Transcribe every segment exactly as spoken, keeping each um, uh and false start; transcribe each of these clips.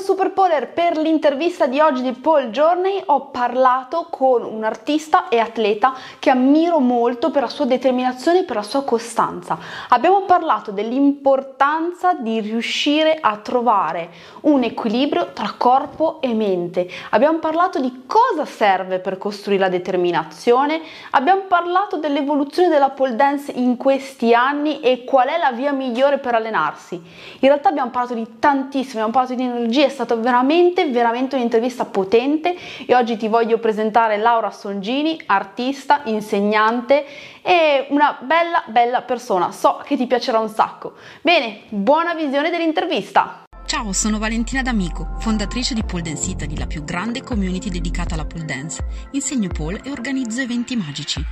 Ciao Superpoler, per l'intervista di oggi di Pole Journey ho parlato con un artista e atleta che ammiro molto per la sua determinazione e per la sua costanza. Abbiamo parlato dell'importanza di riuscire a trovare un equilibrio tra corpo e mente, abbiamo parlato di cosa serve per costruire la determinazione, abbiamo parlato dell'evoluzione della pole dance in questi anni e qual è la via migliore per allenarsi. In realtà abbiamo parlato di tantissimo, abbiamo parlato di energia. È stata veramente veramente un'intervista potente e oggi ti voglio presentare Laura Sonzini, artista, insegnante e una bella bella persona, so che ti piacerà un sacco. Bene, buona visione dell'intervista! Ciao, sono Valentina D'Amico, fondatrice di Pole Dance Italy, la più grande community dedicata alla pole dance. Insegno pole e organizzo eventi magici.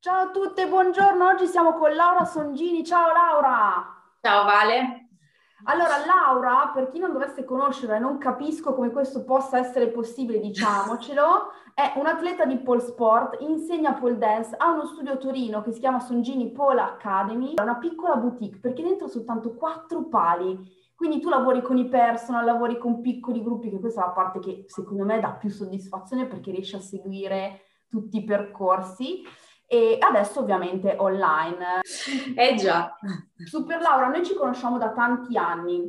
Ciao a tutte, buongiorno, oggi siamo con Laura Sonzini. Ciao Laura! Ciao Vale! Allora Laura, per chi non dovesse conoscerla, non capisco come questo possa essere possibile, diciamocelo, è un'atleta di pole sport, insegna pole dance, ha uno studio a Torino che si chiama Sonzini Pole Academy, è una piccola boutique perché dentro soltanto quattro pali, quindi tu lavori con i personal, lavori con piccoli gruppi, che questa è la parte che secondo me dà più soddisfazione perché riesci a seguire tutti i percorsi. E adesso ovviamente online. Eh già. Super Laura, noi ci conosciamo da tanti anni.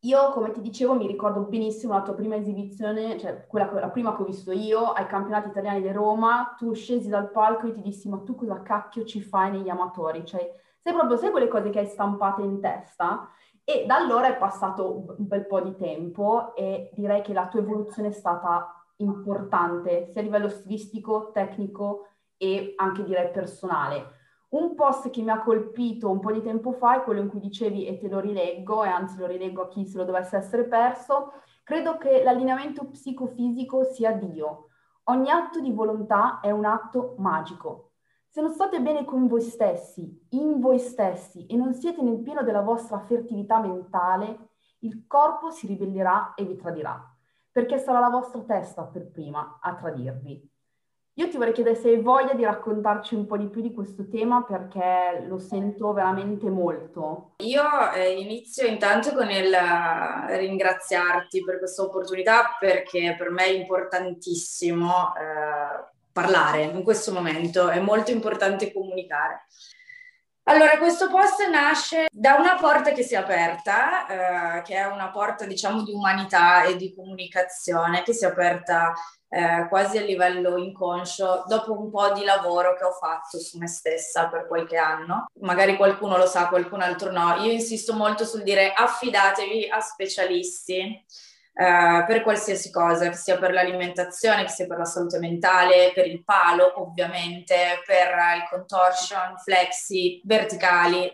Io, come ti dicevo, mi ricordo benissimo la tua prima esibizione, cioè quella, la prima che ho visto io, ai campionati italiani di Roma. Tu scesi dal palco e ti dissi, ma tu cosa cacchio ci fai negli amatori? Cioè, sei proprio, sai quelle cose che hai stampate in testa? E da allora è passato un bel po' di tempo e direi che la tua evoluzione è stata importante, sia a livello stilistico, tecnico, e anche direi personale. Un post che mi ha colpito un po' di tempo fa è quello in cui dicevi, e te lo rileggo, e anzi lo rileggo a chi se lo dovesse essere perso, credo che l'allineamento psicofisico sia Dio. Ogni atto di volontà è un atto magico. Se non state bene con voi stessi, in voi stessi, e non siete nel pieno della vostra fertilità mentale, il corpo si ribellerà e vi tradirà, perché sarà la vostra testa per prima a tradirvi. Io ti vorrei chiedere se hai voglia di raccontarci un po' di più di questo tema perché lo sento veramente molto. Io eh, inizio intanto con il ringraziarti per questa opportunità perché per me è importantissimo eh, parlare in questo momento, è molto importante comunicare. Allora, questo post nasce da una porta che si è aperta, eh, che è una porta diciamo di umanità e di comunicazione che si è aperta eh, quasi a livello inconscio dopo un po' di lavoro che ho fatto su me stessa per qualche anno. Magari qualcuno lo sa, qualcun altro no. Io insisto molto sul dire affidatevi a specialisti eh, per qualsiasi cosa, che sia per l'alimentazione, che sia per la salute mentale, per il palo ovviamente, per il contortion, flexi, verticali,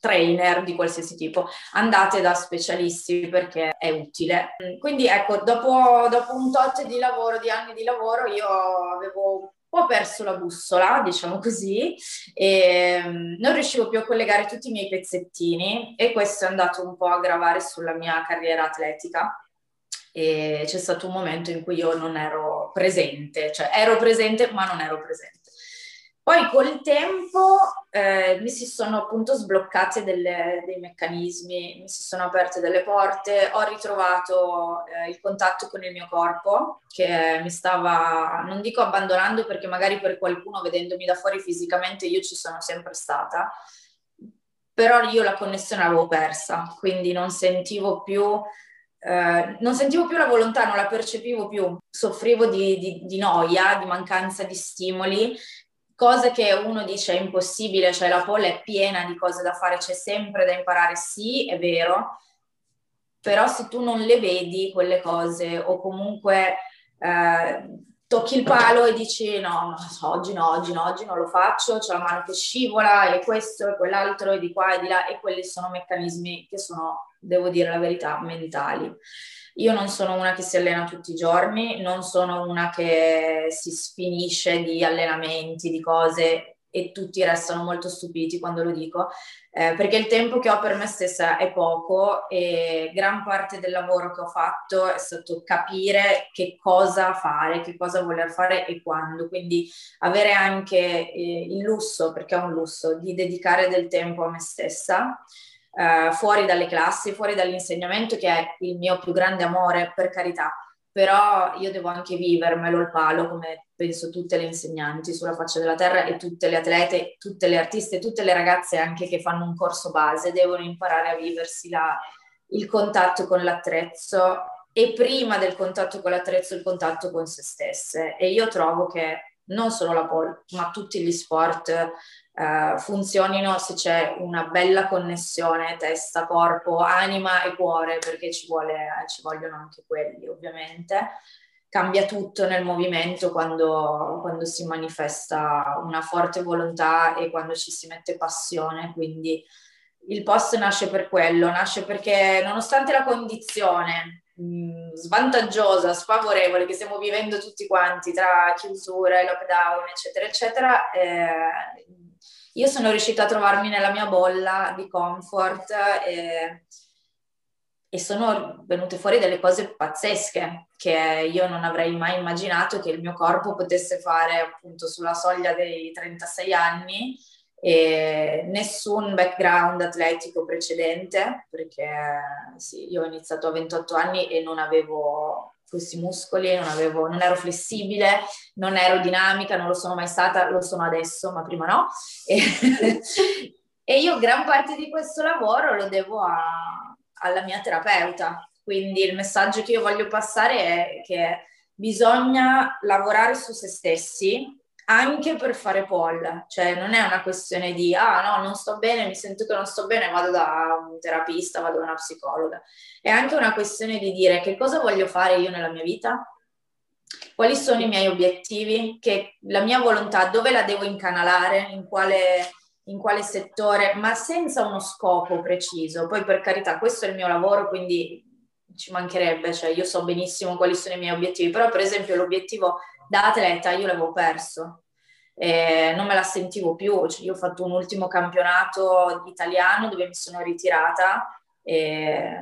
trainer di qualsiasi tipo, andate da specialisti perché è utile. Quindi ecco, dopo, dopo un tot di lavoro, di anni di lavoro, io avevo un po' perso la bussola, diciamo così, e non riuscivo più a collegare tutti i miei pezzettini e questo è andato un po' a gravare sulla mia carriera atletica. E c'è stato un momento in cui io non ero presente, cioè ero presente ma non ero presente. Poi col tempo eh, mi si sono appunto sbloccate delle, dei meccanismi, mi si sono aperte delle porte, ho ritrovato eh, il contatto con il mio corpo che mi stava, non dico abbandonando perché magari per qualcuno vedendomi da fuori fisicamente io ci sono sempre stata, però io la connessione l'avevo persa, quindi non sentivo più... Uh, non sentivo più la volontà, non la percepivo più, soffrivo di, di, di noia, di mancanza di stimoli, cosa che uno dice è impossibile, cioè la pole è piena di cose da fare, c'è sempre da imparare, sì, è vero, però se tu non le vedi quelle cose o comunque uh, tocchi il palo e dici no, oggi no, oggi no, oggi non lo faccio, c'è la mano che scivola e questo e quell'altro e di qua e di là e quelli sono meccanismi che sono... devo dire la verità, mentali. Io non sono una che si allena tutti i giorni, non sono una che si sfinisce di allenamenti, di cose e tutti restano molto stupiti quando lo dico, eh, perché il tempo che ho per me stessa è poco e gran parte del lavoro che ho fatto è stato capire che cosa fare, che cosa voler fare e quando, quindi avere anche eh, il lusso, perché è un lusso, di dedicare del tempo a me stessa, eh, fuori dalle classi, fuori dall'insegnamento, che è il mio più grande amore, per carità, però io devo anche vivermelo il palo, come penso tutte le insegnanti sulla faccia della terra e tutte le atlete, tutte le artiste, tutte le ragazze anche che fanno un corso base, devono imparare a viversi la, il contatto con l'attrezzo e prima del contatto con l'attrezzo il contatto con se stesse. E io trovo che non solo la pole, ma tutti gli sport uh, funzionino se c'è una bella connessione testa, corpo, anima e cuore, perché ci, vuole, ci vogliono anche quelli, ovviamente. Cambia tutto nel movimento quando, quando si manifesta una forte volontà e quando ci si mette passione, quindi il post nasce per quello, nasce perché nonostante la condizione svantaggiosa, sfavorevole che stiamo vivendo tutti quanti tra chiusura e lockdown eccetera eccetera, eh, io sono riuscita a trovarmi nella mia bolla di comfort e, e sono venute fuori delle cose pazzesche che io non avrei mai immaginato che il mio corpo potesse fare, appunto sulla soglia dei trentasei anni, e nessun background atletico precedente, perché sì, io ho iniziato a ventotto anni e non avevo questi muscoli, non, avevo, non ero flessibile, non ero dinamica, non lo sono mai stata, lo sono adesso, ma prima no. E, e io gran parte di questo lavoro lo devo a, alla mia terapeuta, quindi il messaggio che io voglio passare è che bisogna lavorare su se stessi, anche per fare pole, cioè non è una questione di ah no, non sto bene, mi sento che non sto bene, vado da un terapista, vado da una psicologa. È anche una questione di dire che cosa voglio fare io nella mia vita, quali sono i miei obiettivi, che la mia volontà dove la devo incanalare, in quale, in quale settore, ma senza uno scopo preciso. Poi per carità, questo è il mio lavoro, quindi ci mancherebbe, cioè io so benissimo quali sono i miei obiettivi, però per esempio l'obiettivo da atleta io l'avevo perso, eh, non me la sentivo più, cioè, io ho fatto un ultimo campionato italiano dove mi sono ritirata e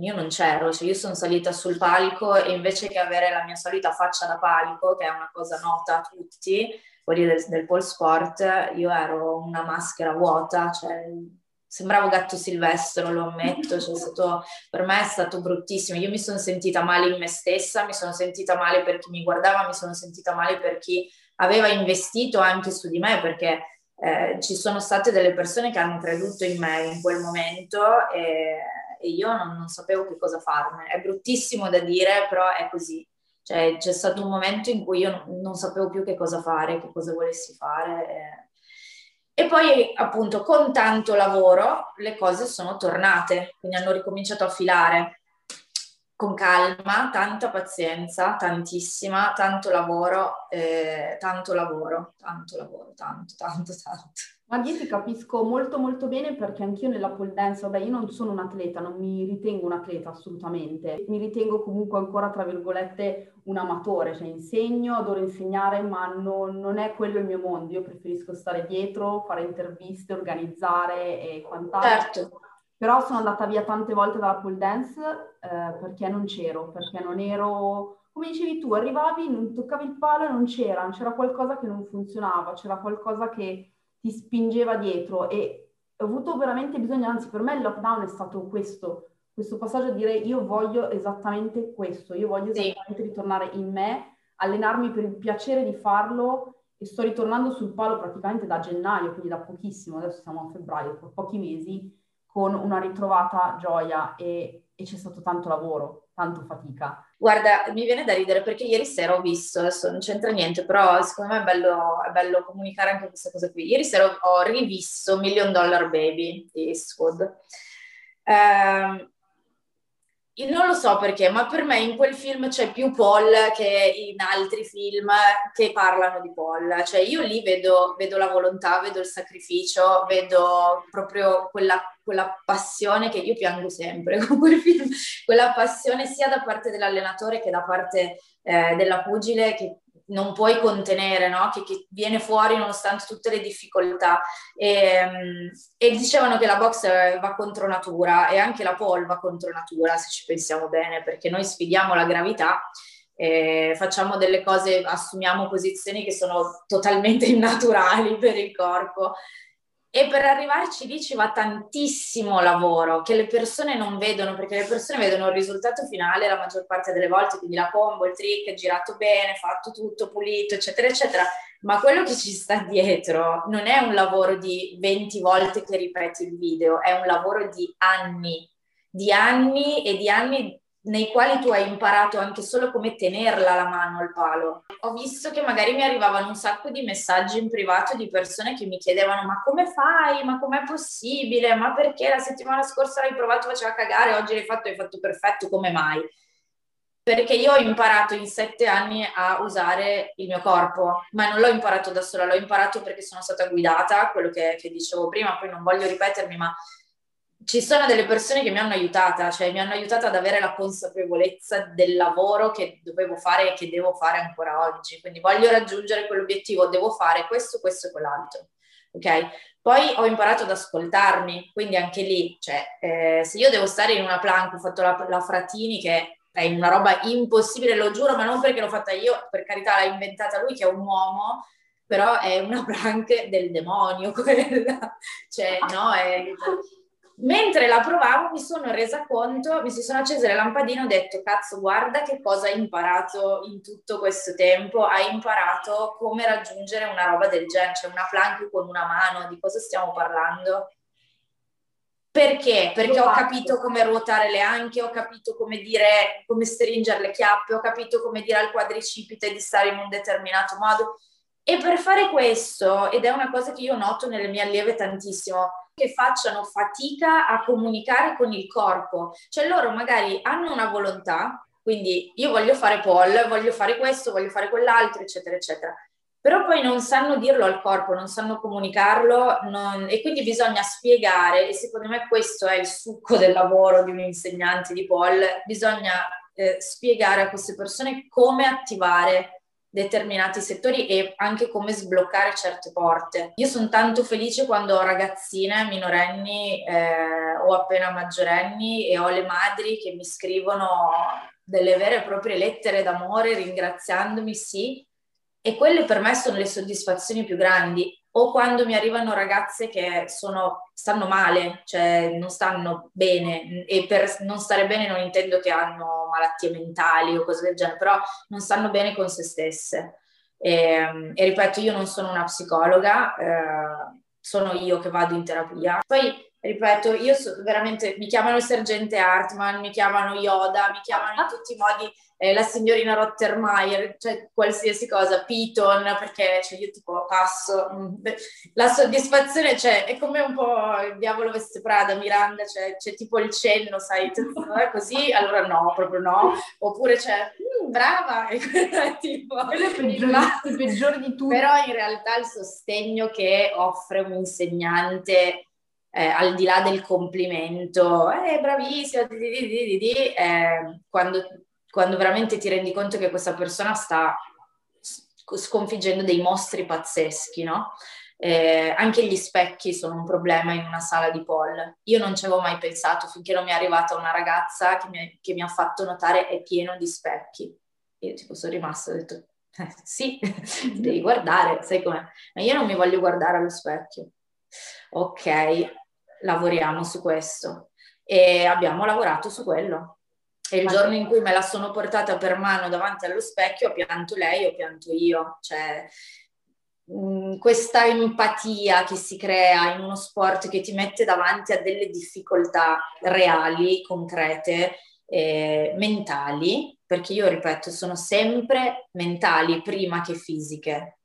io non c'ero, cioè, io sono salita sul palco e invece che avere la mia solita faccia da palco, che è una cosa nota a tutti, quelli del, del pole sport, io ero una maschera vuota, cioè sembravo Gatto Silvestro, lo ammetto, cioè, è stato, per me è stato bruttissimo. Io mi sono sentita male in me stessa, mi sono sentita male per chi mi guardava, mi sono sentita male per chi aveva investito anche su di me, perché eh, ci sono state delle persone che hanno creduto in me in quel momento e, e io non, non sapevo che cosa farne. È bruttissimo da dire, però è così. Cioè, c'è stato un momento in cui io non, non sapevo più che cosa fare, che cosa volessi fare. E... E poi appunto con tanto lavoro le cose sono tornate, quindi hanno ricominciato a filare con calma, tanta pazienza, tantissima, tanto lavoro, eh, tanto lavoro, tanto lavoro, tanto, tanto, tanto. Ma io ti capisco molto molto bene, perché anch'io nella pole dance, vabbè, io non sono un atleta, non mi ritengo un atleta assolutamente, mi ritengo comunque ancora tra virgolette un amatore, cioè insegno, adoro insegnare, ma non, non è quello il mio mondo, io preferisco stare dietro, fare interviste, organizzare e quant'altro. Certo. Però sono andata via tante volte dalla pole dance eh, perché non c'ero, perché non ero... Come dicevi tu, arrivavi, non toccavi il palo e non c'era, c'era qualcosa che non funzionava, c'era qualcosa che ti spingeva dietro e ho avuto veramente bisogno, anzi per me il lockdown è stato questo, questo passaggio a dire io voglio esattamente questo, io voglio esattamente sì. ritornare in me, allenarmi per il piacere di farlo e sto ritornando sul palo praticamente da gennaio, quindi da pochissimo, adesso siamo a febbraio, per pochi mesi, con una ritrovata gioia e, e c'è stato tanto lavoro, tanto fatica. Guarda, mi viene da ridere perché ieri sera ho visto, adesso non c'entra niente, però secondo me è bello, è bello comunicare anche questa cosa qui. Ieri sera ho rivisto Million Dollar Baby di Eastwood. Um, non lo so perché, ma per me in quel film c'è più pole che in altri film che parlano di pole. Cioè io lì vedo, vedo la volontà, vedo il sacrificio, vedo proprio quella, quella passione che io piango sempre con quel film, quella passione sia da parte dell'allenatore che da parte eh, della pugile che non puoi contenere, no? Che, che viene fuori nonostante tutte le difficoltà. E, e dicevano che la box va contro natura e anche la pole va contro natura, se ci pensiamo bene, perché noi sfidiamo la gravità, eh, facciamo delle cose, assumiamo posizioni che sono totalmente innaturali per il corpo. E per arrivarci lì ci va tantissimo lavoro che le persone non vedono, perché le persone vedono il risultato finale la maggior parte delle volte, quindi la combo, il trick, girato bene, fatto tutto, pulito, eccetera, eccetera. Ma quello che ci sta dietro non è un lavoro di venti volte che ripeti il video, è un lavoro di anni, di anni e di anni nei quali tu hai imparato anche solo come tenerla la mano al palo. Ho visto che magari mi arrivavano un sacco di messaggi in privato di persone che mi chiedevano: ma come fai? Ma com'è possibile? Ma perché la settimana scorsa l'hai provato, faceva cagare, oggi l'hai fatto, hai fatto perfetto, come mai? Perché io ho imparato in sette anni a usare il mio corpo, ma non l'ho imparato da sola, l'ho imparato perché sono stata guidata, quello che, che dicevo prima, poi non voglio ripetermi, ma ci sono delle persone che mi hanno aiutata, cioè mi hanno aiutata ad avere la consapevolezza del lavoro che dovevo fare e che devo fare ancora oggi. Quindi voglio raggiungere quell'obiettivo, devo fare questo, questo e quell'altro, ok? Poi ho imparato ad ascoltarmi, quindi anche lì, cioè eh, se io devo stare in una plank, ho fatto la, la Fratini che è una roba impossibile, lo giuro, ma non perché l'ho fatta io, per carità l'ha inventata lui che è un uomo, però è una plank del demonio quella, cioè no, è... Mentre la provavo mi sono resa conto, mi si sono accese le lampadine, ho detto: cazzo, guarda che cosa hai imparato in tutto questo tempo, hai imparato come raggiungere una roba del genere, cioè una plank con una mano, di cosa stiamo parlando? Perché? Perché ho capito come ruotare le anche, ho capito come dire, come stringere le chiappe, ho capito come dire al quadricipite di stare in un determinato modo. E per fare questo, ed è una cosa che io noto nelle mie allieve tantissimo, che facciano fatica a comunicare con il corpo, cioè loro magari hanno una volontà, quindi io voglio fare pole, voglio fare questo, voglio fare quell'altro, eccetera eccetera, però poi non sanno dirlo al corpo, non sanno comunicarlo, non... e quindi bisogna spiegare, e secondo me questo è il succo del lavoro di un insegnante di pole, bisogna eh, spiegare a queste persone come attivare determinati settori e anche come sbloccare certe porte. Io sono tanto felice quando ho ragazzine minorenni eh, o appena maggiorenni e ho le madri che mi scrivono delle vere e proprie lettere d'amore ringraziandomi, sì, e quelle per me sono le soddisfazioni più grandi. O quando mi arrivano ragazze che sono, stanno male, cioè non stanno bene, e per non stare bene non intendo che hanno malattie mentali o cose del genere, però non stanno bene con se stesse. E, e ripeto, io non sono una psicologa, eh, sono io che vado in terapia. Poi ripeto, io so, veramente mi chiamano Sergente Hartman, mi chiamano Yoda, mi chiamano in tutti i modi, eh, la signorina Rottermeier, cioè qualsiasi cosa, Piton, perché cioè, io tipo passo, la soddisfazione cioè, è come un po' il diavolo veste Prada, Miranda, cioè, c'è tipo il cenno, sai, tutto, eh, così, allora no, proprio no, oppure c'è brava, e quello è tipo il peggiore di tutti. Però in realtà il sostegno che offre un insegnante... Eh, al di là del complimento, eh, bravissima, di, di, di, di, di, eh, quando, quando veramente ti rendi conto che questa persona sta sconfiggendo dei mostri pazzeschi, no? Eh, anche gli specchi sono un problema in una sala di pole. Io non ci avevo mai pensato finché non mi è arrivata una ragazza che mi, che mi ha fatto notare: è pieno di specchi. Io tipo sono rimasta, ho detto eh, sì, devi guardare, sai com'è, ma io non mi voglio guardare allo specchio. Ok, lavoriamo su questo, e abbiamo lavorato su quello, e il giorno in cui me la sono portata per mano davanti allo specchio ho pianto lei, ho pianto io, cioè mh, questa empatia che si crea in uno sport che ti mette davanti a delle difficoltà reali, concrete, eh, mentali, perché io ripeto sono sempre mentali prima che fisiche.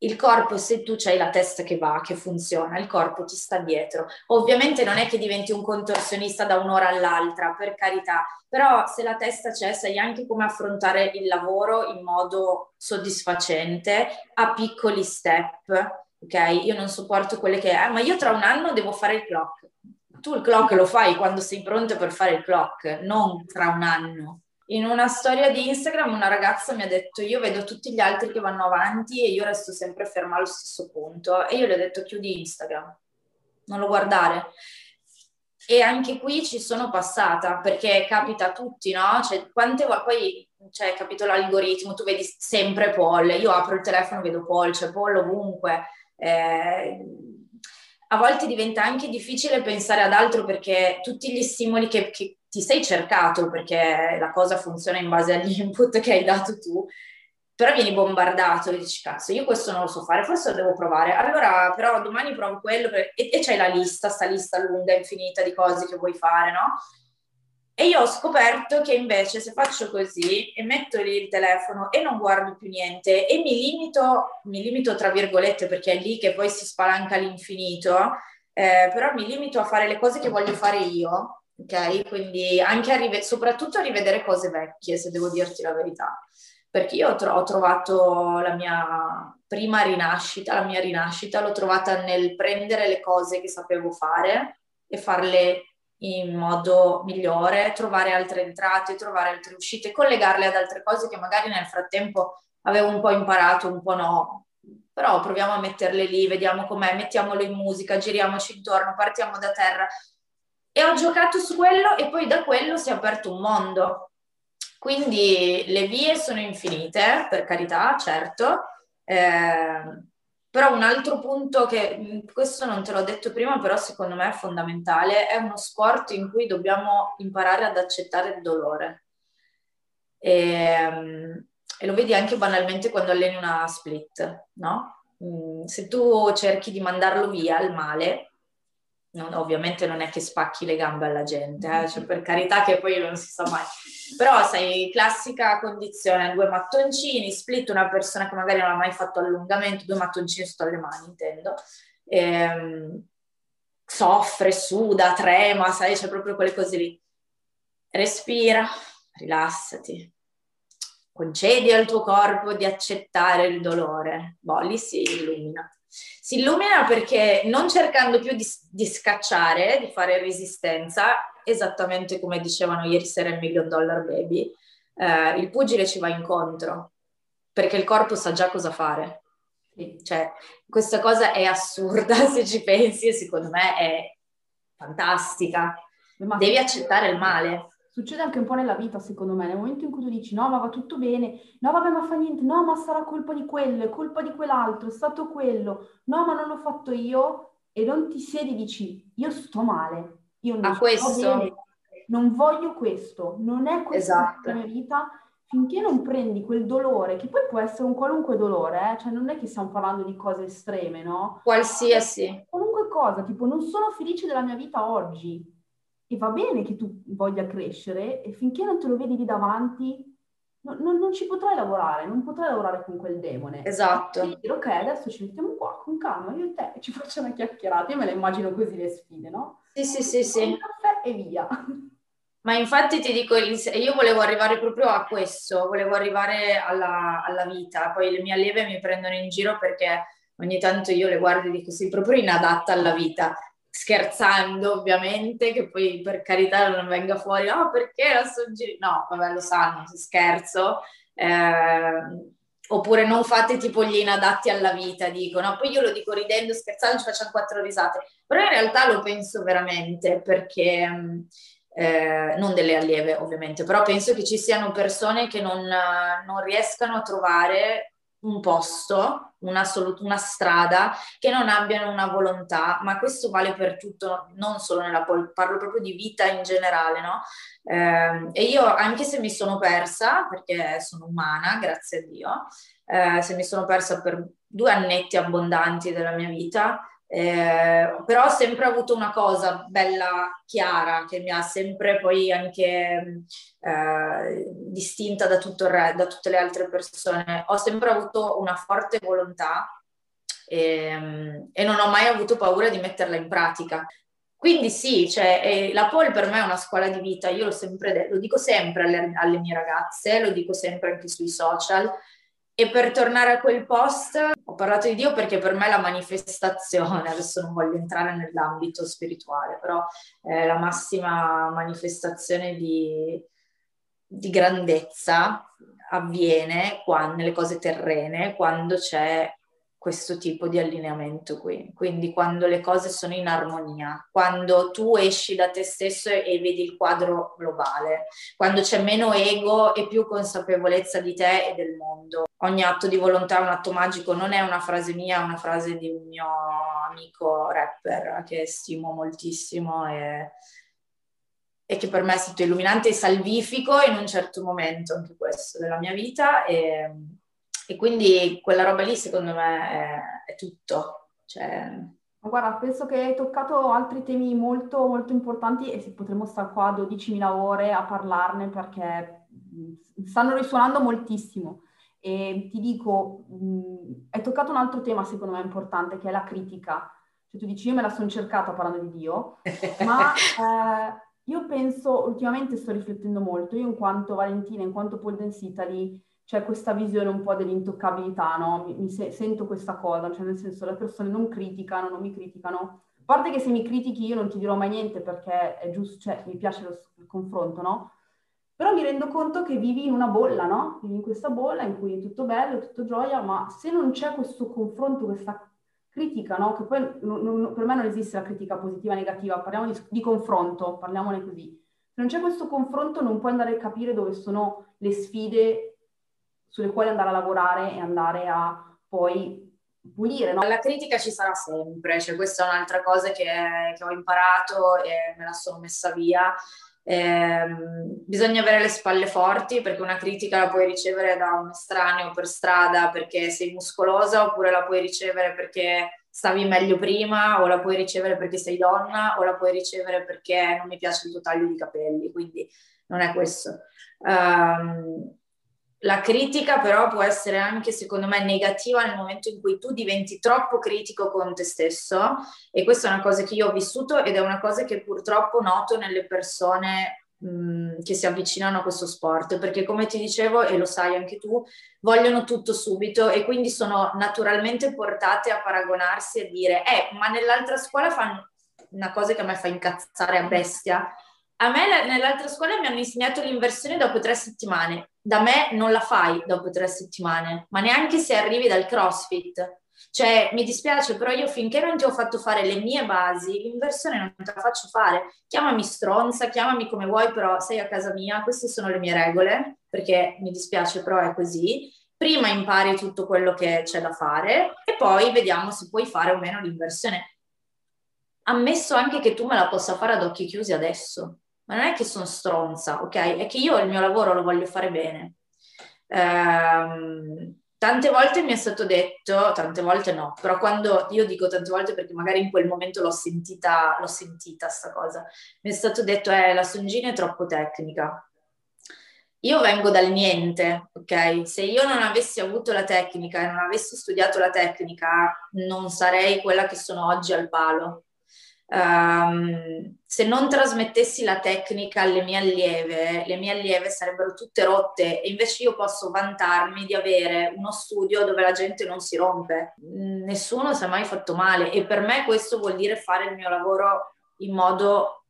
Il corpo, se tu c'hai la testa che va, che funziona, il corpo ti sta dietro. Ovviamente non è che diventi un contorsionista da un'ora all'altra, per carità, però se la testa c'è sai anche come affrontare il lavoro in modo soddisfacente, a piccoli step, ok? Io non sopporto quelle che, eh, ma io tra un anno devo fare il clock. Tu il clock lo fai quando sei pronto per fare il clock, non tra un anno. In una storia di Instagram una ragazza mi ha detto: io vedo tutti gli altri che vanno avanti e io resto sempre ferma allo stesso punto. E io le ho detto: chiudi Instagram, non lo guardare. E anche qui ci sono passata, perché capita a tutti, no? Cioè, quante volte, poi cioè, capito l'algoritmo, tu vedi sempre Pole, io apro il telefono, vedo Pole, c'è Pole ovunque. Eh, a volte diventa anche difficile pensare ad altro, perché tutti gli stimoli che, che ti sei cercato, perché la cosa funziona in base all'input che hai dato tu, però vieni bombardato e dici, cazzo, io questo non lo so fare, forse lo devo provare, allora però domani provo quello, e, e c'hai la lista, sta lista lunga, infinita di cose che vuoi fare, no? E io ho scoperto che invece se faccio così e metto lì il telefono e non guardo più niente e mi limito, mi limito tra virgolette, perché è lì che poi si spalanca all'infinito, eh, però mi limito a fare le cose che voglio fare io, ok? Quindi anche a rive- soprattutto a rivedere cose vecchie, se devo dirti la verità, perché io ho, tro- ho trovato la mia prima rinascita, la mia rinascita l'ho trovata nel prendere le cose che sapevo fare e farle in modo migliore, trovare altre entrate, trovare altre uscite, collegarle ad altre cose che magari nel frattempo avevo un po' imparato, un po' no, però proviamo a metterle lì, vediamo com'è, mettiamolo in musica, giriamoci intorno, partiamo da terra. E ho giocato su quello e poi da quello si è aperto un mondo. Quindi le vie sono infinite, per carità, certo, eh, però un altro punto che, questo non te l'ho detto prima, però secondo me è fondamentale, è uno sport in cui dobbiamo imparare ad accettare il dolore. E, e lo vedi anche banalmente quando alleni una split, no? Se tu cerchi di mandarlo via, il male, non, ovviamente non è che spacchi le gambe alla gente, eh? Cioè, per carità, che poi non si sa mai. Però sai, classica condizione, due mattoncini, split, una persona che magari non ha mai fatto allungamento, due mattoncini sotto le mani, intendo, ehm, soffre, suda, trema, sai, c'è proprio quelle cose lì. Respira, rilassati, concedi al tuo corpo di accettare il dolore. Boh, lì si illumina. Si illumina perché non cercando più di, di scacciare, di fare resistenza, esattamente come dicevano ieri sera il Million Dollar Baby, eh, il pugile ci va incontro, perché il corpo sa già cosa fare. Cioè, questa cosa è assurda se ci pensi, e secondo me è fantastica. Ma devi accettare il male. Succede anche un po' nella vita, secondo me, nel momento in cui tu dici no, ma va tutto bene, no vabbè ma fa niente, no ma sarà colpa di quello, è colpa di quell'altro, è stato quello, no ma non l'ho fatto io, e non ti siedi e dici io sto male. Io non, a questo. Bene, non voglio questo, non è questa, esatto, la mia vita, finché non prendi quel dolore, che poi può essere un qualunque dolore, eh? Cioè non è che stiamo parlando di cose estreme, no? Qualsiasi. Qualunque cosa, tipo non sono felice della mia vita oggi, e va bene che tu voglia crescere, e finché non te lo vedi lì davanti, no, no, non ci potrai lavorare, non potrai lavorare con quel demone. Esatto. E dire, ok, adesso ci mettiamo qua, con calma, io e te, ci faccio una chiacchierata, io me la immagino così le sfide, no? Sì, sì, sì, sì. E via. Ma infatti ti dico, io volevo arrivare proprio a questo, volevo arrivare alla, alla vita, poi le mie allieve mi prendono in giro perché ogni tanto io le guardo e dico sei proprio inadatta alla vita, scherzando ovviamente, che poi per carità non venga fuori, oh perché la Sonzini, no vabbè lo sanno, scherzo, eh, oppure non fate tipo gli inadatti alla vita, dico, no? Poi io lo dico ridendo, scherzando, ci facciamo quattro risate. Però in realtà lo penso veramente, perché eh, non delle allieve ovviamente, però penso che ci siano persone che non, non riescano a trovare un posto, una, sol- una strada, che non abbiano una volontà, ma questo vale per tutto, non solo nella pol- parlo proprio di vita in generale, no? Eh, e io anche se mi sono persa, perché sono umana, grazie a Dio, eh, se mi sono persa per due annetti abbondanti della mia vita, Eh, però ho sempre avuto una cosa bella chiara che mi ha sempre poi anche eh, distinta da, tutto il re, da tutte le altre persone. Ho sempre avuto una forte volontà e, e non ho mai avuto paura di metterla in pratica. Quindi sì, cioè, eh, la Pole per me è una scuola di vita, io l'ho sempre de- lo dico sempre alle, alle mie ragazze, lo dico sempre anche sui social. E per tornare a quel post, ho parlato di Dio perché per me la manifestazione, adesso non voglio entrare nell'ambito spirituale, però è la massima manifestazione di, di grandezza avviene qua, nelle cose terrene, quando c'è questo tipo di allineamento qui. Quindi quando le cose sono in armonia, quando tu esci da te stesso e, e vedi il quadro globale, quando c'è meno ego e più consapevolezza di te e del mondo. ogni atto di volontà è un atto magico, non è una frase mia, è una frase di un mio amico rapper che stimo moltissimo e, e che per me è stato illuminante e salvifico in un certo momento, anche questo, della mia vita. E, e quindi quella roba lì secondo me è, è tutto. Cioè... Guarda, penso che hai toccato altri temi molto, molto importanti e se potremmo stare qua dodicimila ore a parlarne perché stanno risuonando moltissimo. E ti dico, hai toccato un altro tema secondo me importante, che è la critica. Cioè tu dici, io me la sono cercata parlando di Dio, ma eh, io penso, ultimamente sto riflettendo molto, io in quanto Valentina, in quanto Pole Dance Italy, c'è questa visione un po' dell'intoccabilità, no? Mi, mi se- sento questa cosa, cioè nel senso le persone non criticano, non mi criticano. A parte che se mi critichi io non ti dirò mai niente perché è giusto, cioè mi piace lo, il confronto, no? Però mi rendo conto che vivi in una bolla, no? Vivi in questa bolla in cui è tutto bello, tutto gioia, ma se non c'è questo confronto, questa critica, no? Che poi non, non, per me non esiste la critica positiva e negativa, parliamo di, di confronto, parliamone così. Se non c'è questo confronto non puoi andare a capire dove sono le sfide sulle quali andare a lavorare e andare a poi pulire, no? La critica ci sarà sempre, cioè questa è un'altra cosa che, che ho imparato e me la sono messa via. Eh, bisogna avere le spalle forti perché una critica la puoi ricevere da un estraneo per strada perché sei muscolosa, oppure la puoi ricevere perché stavi meglio prima, o la puoi ricevere perché sei donna, o la puoi ricevere perché non mi piace il tuo taglio di capelli, quindi non è questo. Um, la critica però può essere anche secondo me negativa nel momento in cui tu diventi troppo critico con te stesso, e questa è una cosa che io ho vissuto ed è una cosa che purtroppo noto nelle persone mh, che si avvicinano a questo sport, perché come ti dicevo e lo sai anche tu, vogliono tutto subito e quindi sono naturalmente portate a paragonarsi e dire eh ma nell'altra scuola fanno una cosa che a me fa incazzare a bestia. A me nell'altra scuola mi hanno insegnato l'inversione dopo tre settimane. Da me non la fai dopo tre settimane, ma neanche se arrivi dal CrossFit. Cioè, mi dispiace, però io finché non ti ho fatto fare le mie basi, l'inversione non te la faccio fare. Chiamami stronza, chiamami come vuoi, però sei a casa mia, queste sono le mie regole, perché mi dispiace, però è così. Prima impari tutto quello che c'è da fare e poi vediamo se puoi fare o meno l'inversione. Ammesso anche che tu me la possa fare ad occhi chiusi adesso. Ma non è che sono stronza, ok? È che io il mio lavoro lo voglio fare bene. Ehm, tante volte mi è stato detto, tante volte no, però quando io dico tante volte perché magari in quel momento l'ho sentita, l'ho sentita sta cosa, mi è stato detto eh, la Sonzini è troppo tecnica. Io vengo dal niente, ok? Se io non avessi avuto la tecnica e non avessi studiato la tecnica, non sarei quella che sono oggi al palo. Um, se non trasmettessi la tecnica alle mie allieve, le mie allieve sarebbero tutte rotte, e invece io posso vantarmi di avere uno studio dove la gente non si rompe, nessuno si è mai fatto male, e per me questo vuol dire fare il mio lavoro in modo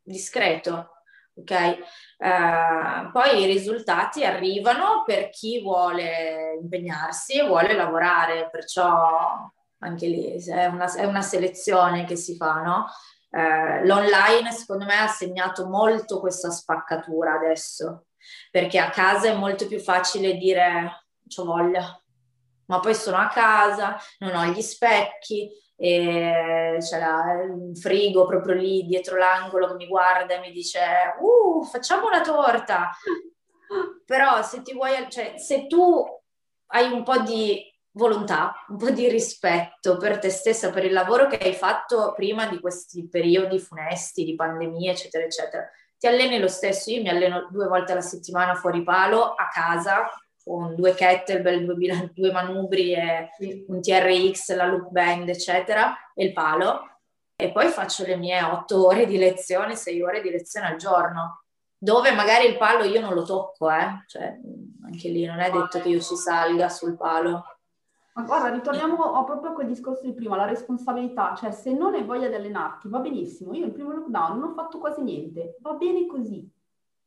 discreto, ok? Uh, poi i risultati arrivano per chi vuole impegnarsi e vuole lavorare, perciò... Anche lì è una, è una selezione che si fa, no? Eh, l'online secondo me ha segnato molto questa spaccatura adesso, perché a casa è molto più facile dire c'ho voglia, ma poi sono a casa, non ho gli specchi, e c'è la, un frigo proprio lì dietro l'angolo che mi guarda e mi dice uh, facciamo una torta. Però se ti vuoi, cioè, se tu hai un po' di volontà, un po' di rispetto per te stessa, per il lavoro che hai fatto prima di questi periodi funesti di pandemia eccetera eccetera, ti alleni lo stesso. Io mi alleno due volte alla settimana fuori palo a casa con due kettlebell, due, due manubri e un T R X, la loop band eccetera e il palo, e poi faccio le mie otto ore di lezione, sei ore di lezione al giorno, dove magari il palo io non lo tocco, eh? Cioè, anche lì non è detto che io ci salga sul palo. Ma guarda, ritorniamo proprio a quel discorso di prima, la responsabilità, cioè se non hai voglia di allenarti va benissimo, io il primo lockdown non ho fatto quasi niente, va bene così,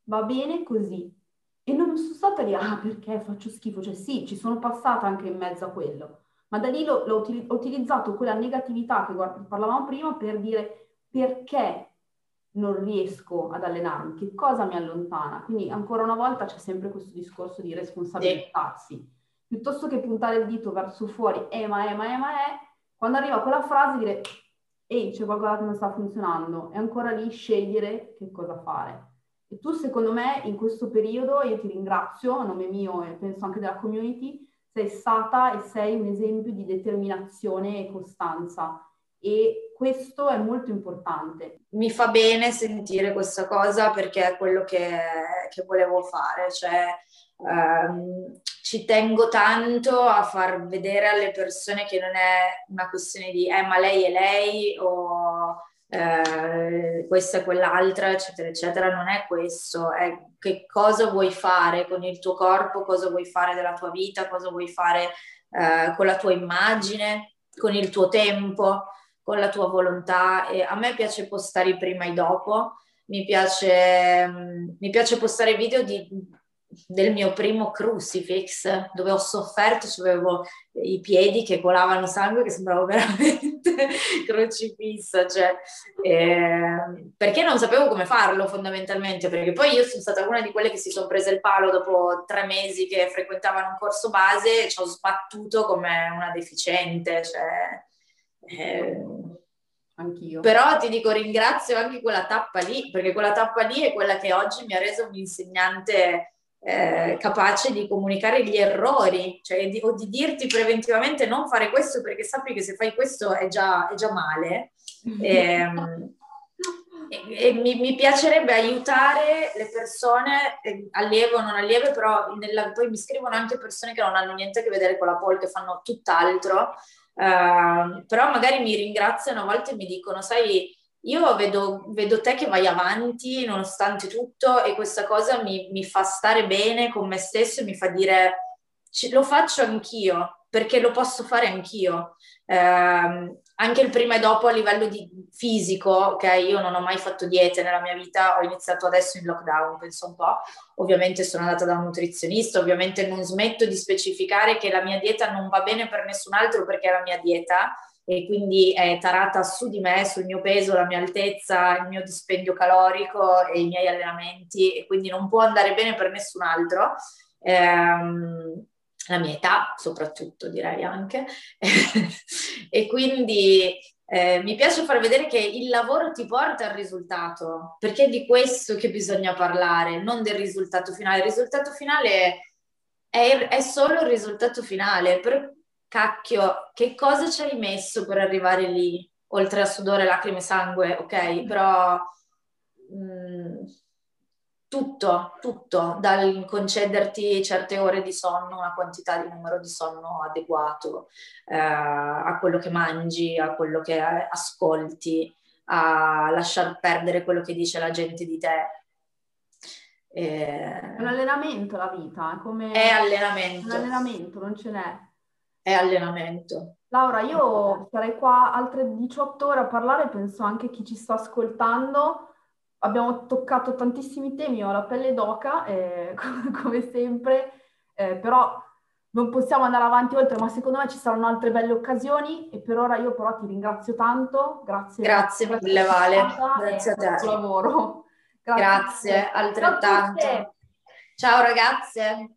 va bene così, e non sono stata lì, ah perché faccio schifo, cioè sì, ci sono passata anche in mezzo a quello, ma da lì l'ho, l'ho utilizzato quella negatività che guarda, parlavamo prima per dire perché non riesco ad allenarmi, che cosa mi allontana, quindi ancora una volta c'è sempre questo discorso di responsabilizzarsi. piuttosto che puntare il dito verso fuori, eh ma eh ma eh ma eh, quando arriva quella frase dire ehi, c'è qualcosa che non sta funzionando, e ancora lì scegliere che cosa fare. E tu, secondo me, in questo periodo, io ti ringrazio a nome mio e penso anche della community, sei stata e sei un esempio di determinazione e costanza, e questo è molto importante. Mi fa bene sentire questa cosa perché è quello che, che volevo fare, cioè ehm, ci tengo tanto a far vedere alle persone che non è una questione di eh ma lei è lei o eh, questa è quell'altra eccetera eccetera, non è questo, è che cosa vuoi fare con il tuo corpo, cosa vuoi fare della tua vita, cosa vuoi fare eh, con la tua immagine, con il tuo tempo, con la tua volontà. E a me piace postare i prima e i dopo, mi piace, mi piace postare video di, del mio primo crucifix, dove ho sofferto, avevo i piedi che colavano sangue, che sembravo veramente crocifissa, cioè, eh, perché non sapevo come farlo fondamentalmente, perché poi io sono stata una di quelle che si sono prese il palo dopo tre mesi che frequentavano un corso base e ci ho sbattuto come una deficiente, cioè... Eh, anch'io. Però ti dico, ringrazio anche quella tappa lì, perché quella tappa lì è quella che oggi mi ha reso un insegnante eh, capace di comunicare gli errori, cioè di, o di dirti preventivamente non fare questo perché sappi che se fai questo è già, è già male. E, e, e mi, mi piacerebbe aiutare le persone, allievo o non allievo, però nella, poi mi scrivono anche persone che non hanno niente a che vedere con la pole, che fanno tutt'altro. Uh, però magari mi ringraziano a volte e mi dicono sai io vedo, vedo te che vai avanti nonostante tutto e questa cosa mi, mi fa stare bene con me stesso e mi fa dire lo faccio anch'io perché lo posso fare anch'io. Uh, anche il prima e dopo a livello di fisico, ok, io non ho mai fatto diete nella mia vita, ho iniziato adesso in lockdown, penso un po', ovviamente sono andata da un nutrizionista, ovviamente non smetto di specificare che la mia dieta non va bene per nessun altro perché è la mia dieta e quindi è tarata su di me, sul mio peso, la mia altezza, il mio dispendio calorico e i miei allenamenti e quindi non può andare bene per nessun altro. Ehm, la mia età soprattutto direi anche e quindi eh, mi piace far vedere che il lavoro ti porta al risultato, perché è di questo che bisogna parlare, non del risultato finale. Il risultato finale è, è solo il risultato finale, però cacchio che cosa ci hai messo per arrivare lì, oltre a sudore, lacrime, sangue, ok, però mh, Tutto, tutto, dal concederti certe ore di sonno, una quantità di numero di sonno adeguato, eh, a quello che mangi, a quello che ascolti, a lasciar perdere quello che dice la gente di te. Eh, è un allenamento la vita, come è allenamento. È un allenamento, non ce n'è. È allenamento. Laura, io sarei qua altre diciotto ore a parlare, penso anche chi ci sta ascoltando. Abbiamo toccato tantissimi temi, ho la pelle d'oca, eh, come sempre, eh, però non possiamo andare avanti oltre, ma secondo me ci saranno altre belle occasioni e per ora io però ti ringrazio tanto, grazie. Grazie mille Vale, grazie a te. Grazie lavoro. Grazie, grazie altrettanto. Ciao ragazze.